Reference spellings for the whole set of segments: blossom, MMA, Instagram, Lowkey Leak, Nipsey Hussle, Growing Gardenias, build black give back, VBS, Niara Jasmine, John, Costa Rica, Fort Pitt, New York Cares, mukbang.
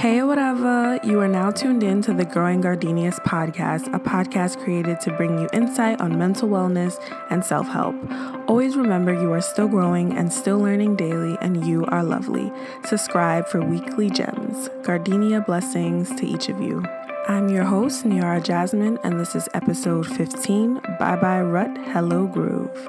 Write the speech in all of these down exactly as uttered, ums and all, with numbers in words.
Hey, whatever! You are now tuned in to the Growing Gardenias podcast, a podcast created to bring you insight on mental wellness and self-help. Always remember you are still growing and still learning daily, and you are lovely. Subscribe for weekly gems. Gardenia blessings to each of you. I'm your host, Niara Jasmine, and this is episode fifteen, Bye-Bye Rut, Hello Groove.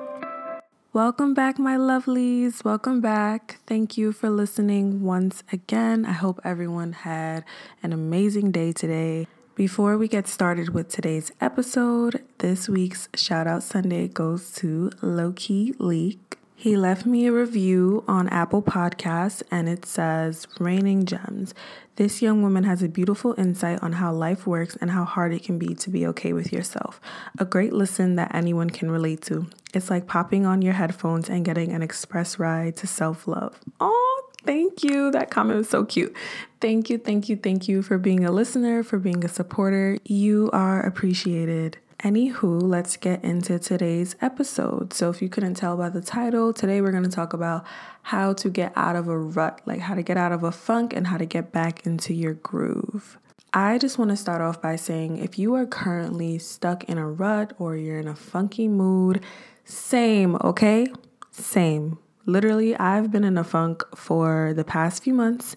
Welcome back, my lovelies. Welcome back. Thank you for listening once again. I hope everyone had an amazing day today. Before we get started with today's episode, this week's Shout Out Sunday goes to Lowkey Leak. He left me a review on Apple Podcasts, and it says, "Raining Gems. This young woman has a beautiful insight on how life works and how hard it can be to be okay with yourself. A great listen that anyone can relate to. It's like popping on your headphones and getting an express ride to self-love." Oh, thank you. That comment was so cute. Thank you, thank you, thank you for being a listener, for being a supporter. You are appreciated. Anywho, let's get into today's episode. So if you couldn't tell by the title, today we're going to talk about how to get out of a rut, like how to get out of a funk and how to get back into your groove. I just want to start off by saying if you are currently stuck in a rut or you're in a funky mood, same, okay? Same. Literally, I've been in a funk for the past few months,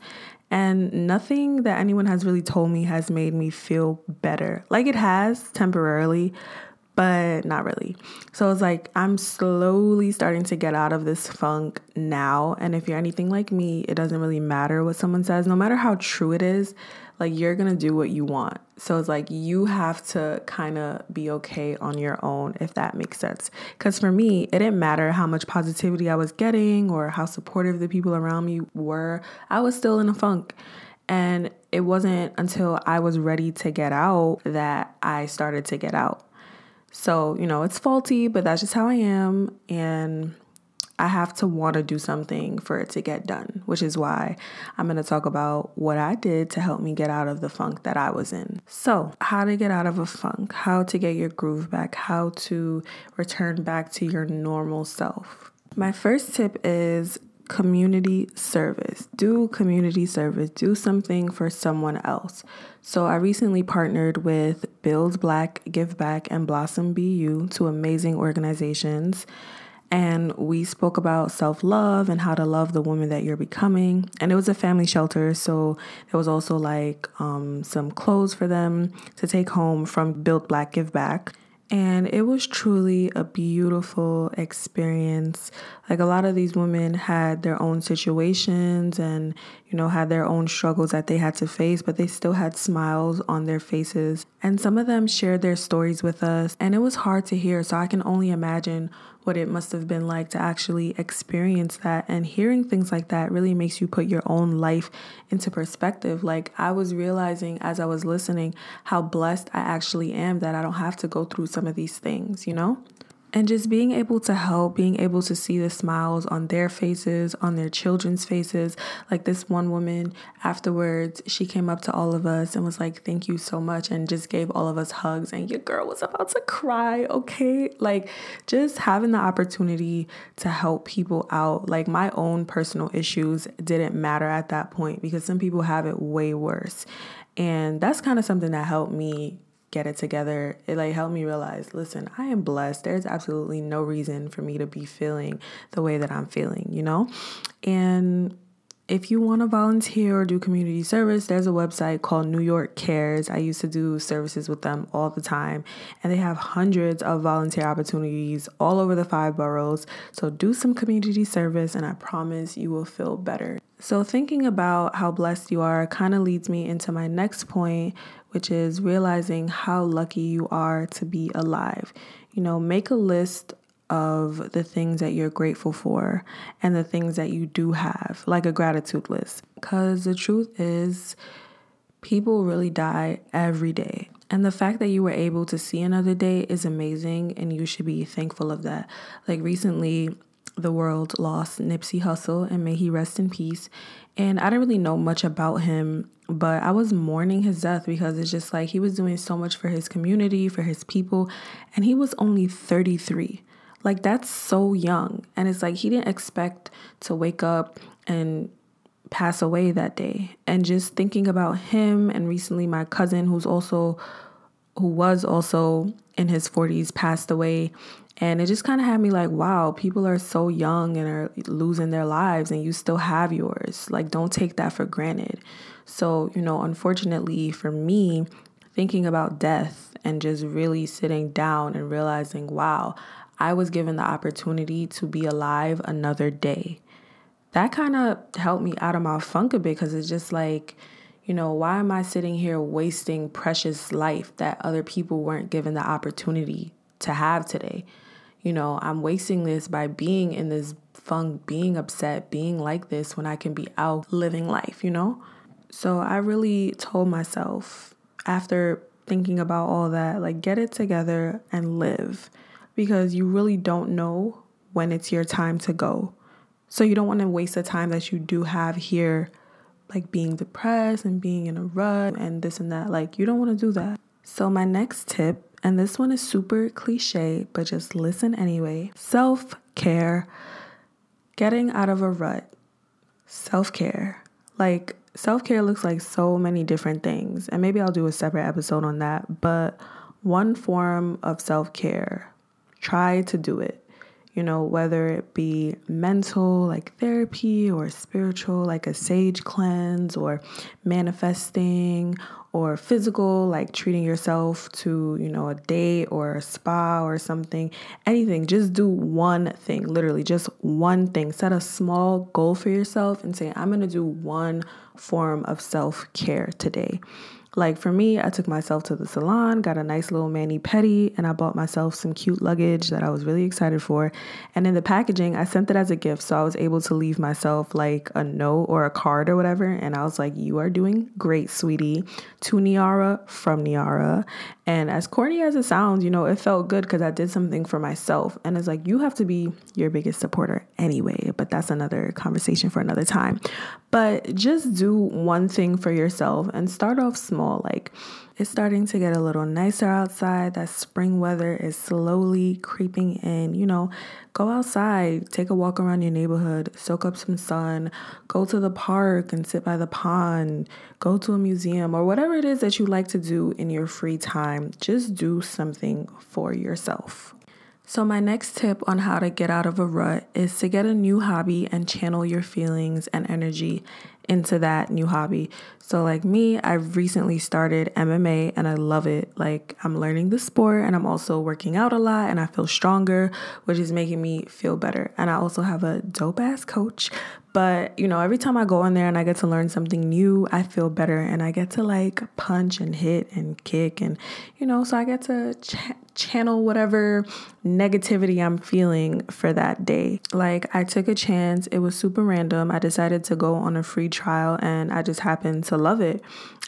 and nothing that anyone has really told me has made me feel better. Like it has temporarily, but not really. So it's like I'm slowly starting to get out of this funk now. And if you're anything like me, it doesn't really matter what someone says. No matter how true it is, like you're going to do what you want. So it's like you have to kind of be okay on your own, if that makes sense. Because for me, it didn't matter how much positivity I was getting or how supportive the people around me were. I was still in a funk. And it wasn't until I was ready to get out that I started to get out. So, you know, it's faulty, but that's just how I am. And I have to want to do something for it to get done, which is why I'm going to talk about what I did to help me get out of the funk that I was in. So how to get out of a funk, how to get your groove back, how to return back to your normal self. My first tip is community service. Do community service. Do something for someone else. So I recently partnered with Build Black, Give Back, and Blossom B U, two amazing organizations. And we spoke about self-love and how to love the woman that you're becoming. And it was a family shelter, so there was also like um, some clothes for them to take home from Build Black, Give Back. And it was truly a beautiful experience. Like a lot of these women had their own situations and, you know, had their own struggles that they had to face, but they still had smiles on their faces. And some of them shared their stories with us, and it was hard to hear. So I can only imagine what it must have been like to actually experience that. And hearing things like that really makes you put your own life into perspective. Like I was realizing as I was listening how blessed I actually am that I don't have to go through some of these things, you know? And just being able to help, being able to see the smiles on their faces, on their children's faces. Like this one woman afterwards, she came up to all of us and was like, "Thank you so much," and just gave all of us hugs. And your girl was about to cry, okay? Like just having the opportunity to help people out. Like my own personal issues didn't matter at that point because some people have it way worse. And that's kind of something that helped me get it together. It like helped me realize, listen, I am blessed. There's absolutely no reason for me to be feeling the way that I'm feeling, you know? And if you want to volunteer or do community service, there's a website called New York Cares. I used to do services with them all the time, and they have hundreds of volunteer opportunities all over the five boroughs. So do some community service, and I promise you will feel better. So thinking about how blessed you are kind of leads me into my next point, which is realizing how lucky you are to be alive. You know, make a list of the things that you're grateful for and the things that you do have, like a gratitude list. Because the truth is, people really die every day. And the fact that you were able to see another day is amazing, and you should be thankful of that. Like recently, the world lost Nipsey Hussle, and may he rest in peace. And I didn't really know much about him, but I was mourning his death because it's just like he was doing so much for his community, for his people, and he was only thirty-three. Like that's so young. And it's like he didn't expect to wake up and pass away that day. And just thinking about him, and recently my cousin who's also who was also in his forties passed away. And it just kind of had me like, wow, people are so young and are losing their lives and you still have yours. Like, don't take that for granted. So, you know, unfortunately for me, thinking about death and just really sitting down and realizing, wow, I was given the opportunity to be alive another day. That kind of helped me out of my funk a bit, because it's just like, you know, why am I sitting here wasting precious life that other people weren't given the opportunity to have today? You know, I'm wasting this by being in this funk, being upset, being like this, when I can be out living life, you know? So I really told myself, after thinking about all that, like, get it together and live, because you really don't know when it's your time to go. So you don't want to waste the time that you do have here, like being depressed and being in a rut and this and that. Like, you don't want to do that. So my next tip, and this one is super cliche, but just listen anyway. Self-care. Getting out of a rut. Self-care. Like, self-care looks like so many different things. And maybe I'll do a separate episode on that. But one form of self-care, try to do it. You know, whether it be mental, like therapy, or spiritual, like a sage cleanse, or manifesting, or physical, like treating yourself to, you know, a date or a spa or something, anything. Just do one thing, literally just one thing. Set a small goal for yourself and say, I'm going to do one form of self-care today. Like for me, I took myself to the salon, got a nice little mani-pedi, and I bought myself some cute luggage that I was really excited for. And in the packaging, I sent it as a gift, so I was able to leave myself like a note or a card or whatever. And I was like, you are doing great, sweetie. To Niara, from Niara. And as corny as it sounds, you know, it felt good because I did something for myself. And it's like, you have to be your biggest supporter anyway, but that's another conversation for another time. But just do one thing for yourself and start off small. Like, it's starting to get a little nicer outside. That spring weather is slowly creeping in. You know, go outside, take a walk around your neighborhood, soak up some sun, go to the park and sit by the pond, go to a museum, or whatever it is that you like to do in your free time. Just do something for yourself. So my next tip on how to get out of a rut is to get a new hobby and channel your feelings and energy into that new hobby. So like me, I've recently started M M A and I love it. Like, I'm learning the sport and I'm also working out a lot and I feel stronger, which is making me feel better. And I also have a dope ass coach. But, you know, every time I go in there and I get to learn something new, I feel better and I get to like punch and hit and kick and, you know, so I get to ch- channel whatever negativity I'm feeling for that day. Like, I took a chance. It was super random. I decided to go on a free trial and I just happened to love it.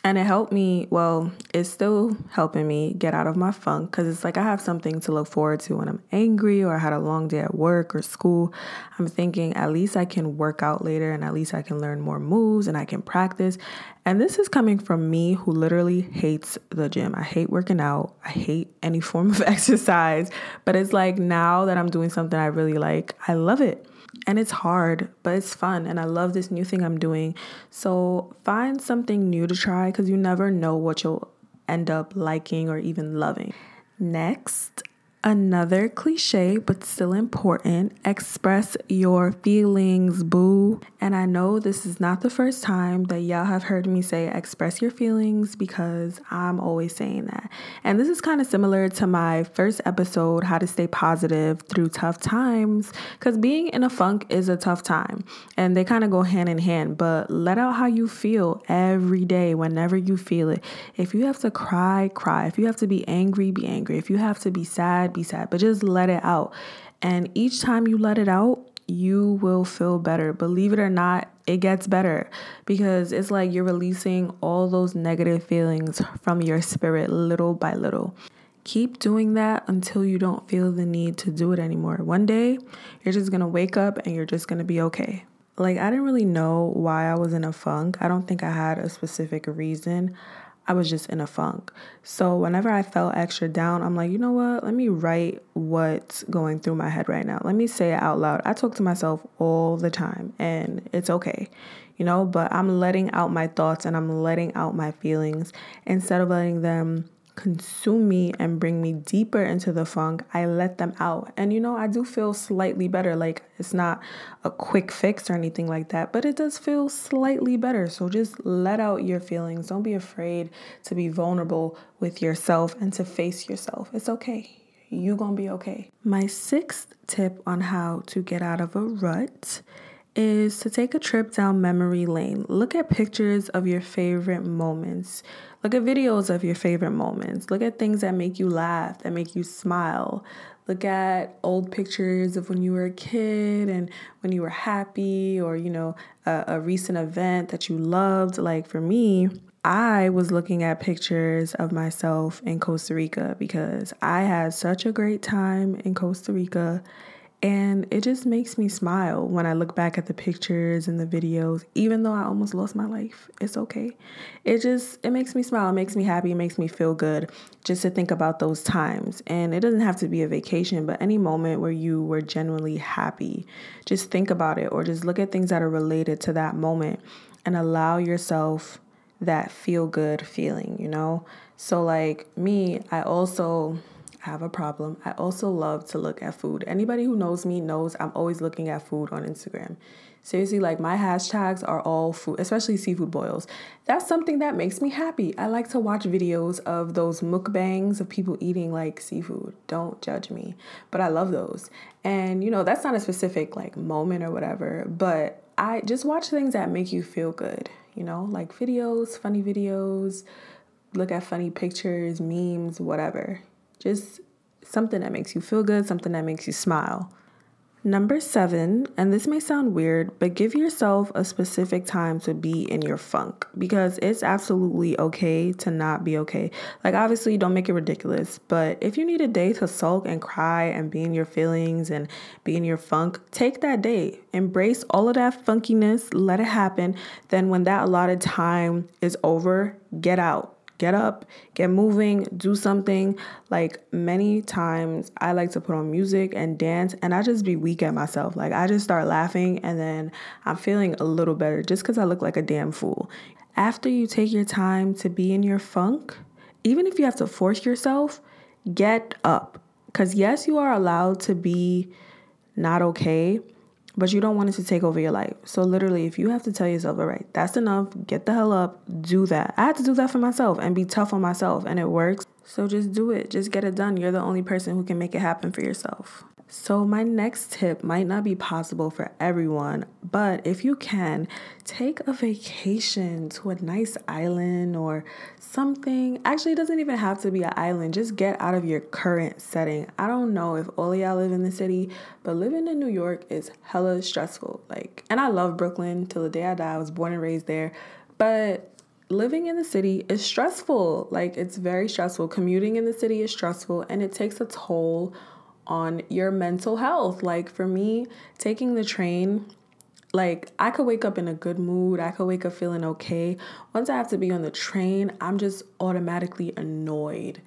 And it helped me, well, it's still helping me get out of my funk, because it's like I have something to look forward to when I'm angry or I had a long day at work or school. I'm thinking at least I can work out later and at least I can learn more moves and I can practice. And this is coming from me who literally hates the gym. I hate working out. I hate any form of exercise. But it's like now that I'm doing something I really like, I love it. And it's hard, but it's fun. And I love this new thing I'm doing. So find something new to try, because you never know what you'll end up liking or even loving. Next, another cliche, but still important. Express your feelings, boo. And I know this is not the first time that y'all have heard me say express your feelings, because I'm always saying that. And this is kind of similar to my first episode, how to stay positive through tough times, because being in a funk is a tough time and they kind of go hand in hand. But let out how you feel every day, whenever you feel it. If you have to cry, cry. If you have to be angry, be angry. If you have to be sad, be sad, but just let it out. And each time you let it out, you will feel better. Believe it or not, it gets better, because it's like you're releasing all those negative feelings from your spirit little by little. Keep doing that until you don't feel the need to do it anymore. One day, you're just going to wake up and you're just going to be okay. Like, I didn't really know why I was in a funk. I don't think I had a specific reason. I was just in a funk. So whenever I felt extra down, I'm like, you know what? Let me write what's going through my head right now. Let me say it out loud. I talk to myself all the time, and it's okay, you know, but I'm letting out my thoughts and I'm letting out my feelings instead of letting them consume me and bring me deeper into the funk. I let them out. And, you know, I do feel slightly better. Like, it's not a quick fix or anything like that, but it does feel slightly better. So just let out your feelings. Don't be afraid to be vulnerable with yourself and to face yourself. It's okay. You're gonna be okay. My sixth tip on how to get out of a rut is to take a trip down memory lane. Look at pictures of your favorite moments. Look at videos of your favorite moments. Look at things that make you laugh, that make you smile. Look at old pictures of when you were a kid and when you were happy, or, you know, a, a recent event that you loved. Like, for me, I was looking at pictures of myself in Costa Rica because I had such a great time in Costa Rica. And it just makes me smile when I look back at the pictures and the videos, even though I almost lost my life. It's okay. It just, it makes me smile. It makes me happy. It makes me feel good just to think about those times. And it doesn't have to be a vacation, but any moment where you were genuinely happy, just think about it, or just look at things that are related to that moment and allow yourself that feel good feeling, you know? So like me, I also... have a problem. I also love to look at food. Anybody who knows me knows I'm always looking at food on Instagram. Seriously, like, my hashtags are all food, especially seafood boils. That's something that makes me happy. I like to watch videos of those mukbangs of people eating like seafood. Don't judge me, but I love those. And, you know, that's not a specific like moment or whatever, but I just watch things that make you feel good, you know, like videos, funny videos, look at funny pictures, memes, whatever. Just something that makes you feel good, something that makes you smile. Number seven, and this may sound weird, but give yourself a specific time to be in your funk, because it's absolutely okay to not be okay. Like, obviously, don't make it ridiculous, but if you need a day to sulk and cry and be in your feelings and be in your funk, take that day. Embrace all of that funkiness, let it happen. Then when that allotted time is over, get out. Get up, get moving, do something. Like, many times I like to put on music and dance, and I just be weak at myself. Like, I just start laughing and then I'm feeling a little better just because I look like a damn fool. After you take your time to be in your funk, even if you have to force yourself, get up. Because yes, you are allowed to be not okay, but you don't want it to take over your life. So literally, if you have to tell yourself, all right, that's enough, get the hell up, do that. I had to do that for myself and be tough on myself, and it works. So just do it. Just get it done. You're the only person who can make it happen for yourself. So my next tip might not be possible for everyone, but if you can, take a vacation to a nice island or something. Actually, it doesn't even have to be an island. Just get out of your current setting. I don't know if all of y'all live in the city, but living in New York is hella stressful. Like, and I love Brooklyn till the day I die. I was born and raised there, but living in the city is stressful. Like, it's very stressful. Commuting in the city is stressful, and it takes a toll on your mental health. Like, for me, taking the train, like, I could wake up in a good mood. I could wake up feeling okay. Once I have to be on the train, I'm just automatically annoyed.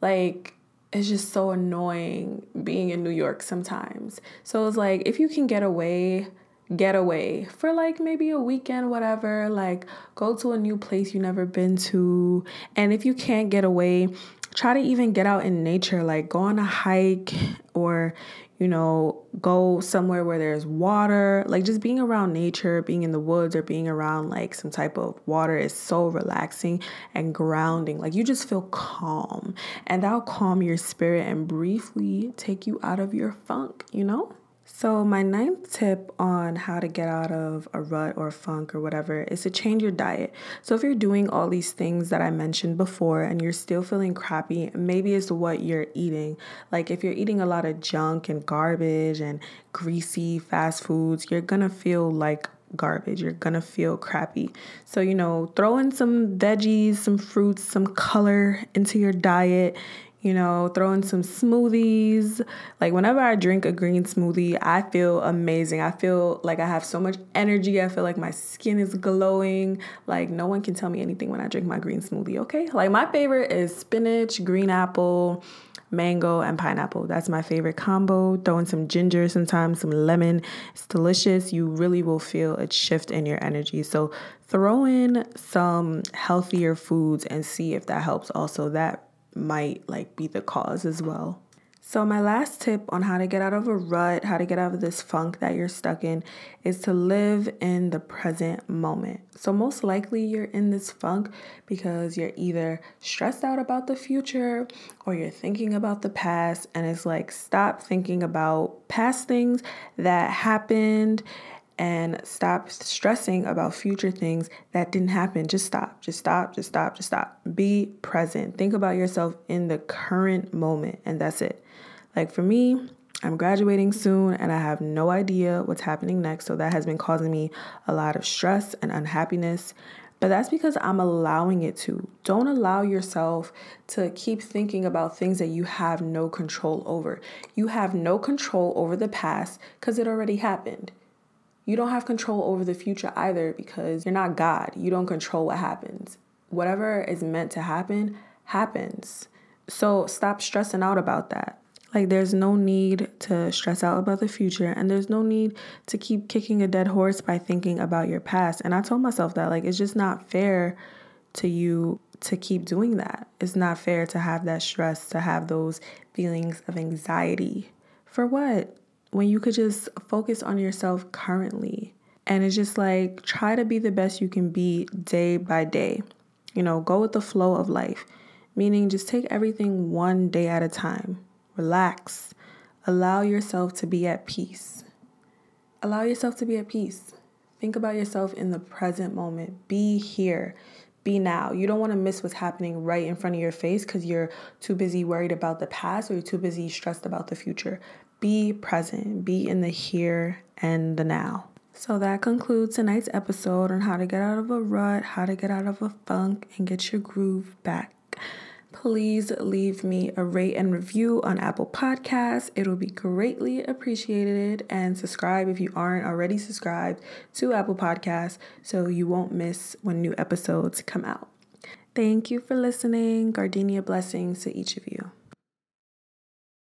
Like, it's just so annoying being in New York sometimes. So it's like, if you can get away, get away for like maybe a weekend, whatever. Like, go to a new place you never been to. And if you can't get away, try to even get out in nature. Like, go on a hike, or, you know, go somewhere where there's water. Like, just being around nature, being in the woods, or being around like some type of water is so relaxing and grounding. Like, you just feel calm, and that'll calm your spirit and briefly take you out of your funk, you know? So my ninth tip on how to get out of a rut or funk or whatever is to change your diet. So if you're doing all these things that I mentioned before and you're still feeling crappy, maybe it's what you're eating. Like, if you're eating a lot of junk and garbage and greasy fast foods, you're gonna feel like garbage. You're gonna feel crappy. So, you know, throw in some veggies, some fruits, some color into your diet. you know, throw in some smoothies. Like whenever I drink a green smoothie, I feel amazing. I feel like I have so much energy. I feel like my skin is glowing. Like no one can tell me anything when I drink my green smoothie, okay? Like my favorite is spinach, green apple, mango, and pineapple. That's my favorite combo. Throw in some ginger sometimes, some lemon. It's delicious. You really will feel a shift in your energy. So throw in some healthier foods and see if that helps. Also, that might like be the cause as well. So my last tip on how to get out of a rut, how to get out of this funk that you're stuck in, is to live in the present moment. So most likely you're in this funk because you're either stressed out about the future or you're thinking about the past. And it's like, stop thinking about past things that happened and stop stressing about future things that didn't happen. Just stop, just stop, just stop, just stop. Be present. Think about yourself in the current moment, and that's it. Like for me, I'm graduating soon and I have no idea what's happening next. So that has been causing me a lot of stress and unhappiness, but that's because I'm allowing it to. Don't allow yourself to keep thinking about things that you have no control over. You have no control over the past because it already happened. You don't have control over the future either because you're not God. You don't control what happens. Whatever is meant to happen, happens. So stop stressing out about that. Like there's no need to stress out about the future, and there's no need to keep kicking a dead horse by thinking about your past. And I told myself that, like, it's just not fair to you to keep doing that. It's not fair to have that stress, to have those feelings of anxiety. For what? When you could just focus on yourself currently. And it's just like, try to be the best you can be day by day. You know, go with the flow of life, meaning just take everything one day at a time. Relax. Allow yourself to be at peace. Allow yourself to be at peace. Think about yourself in the present moment. Be here. Be now. You don't want to miss what's happening right in front of your face because you're too busy worried about the past or you're too busy stressed about the future. Be present. Be in the here and the now. So that concludes tonight's episode on how to get out of a rut, how to get out of a funk, and get your groove back. Please leave me a rate and review on Apple Podcasts. It will be greatly appreciated. And subscribe if you aren't already subscribed to Apple Podcasts so you won't miss when new episodes come out. Thank you for listening. Gardenia blessings to each of you.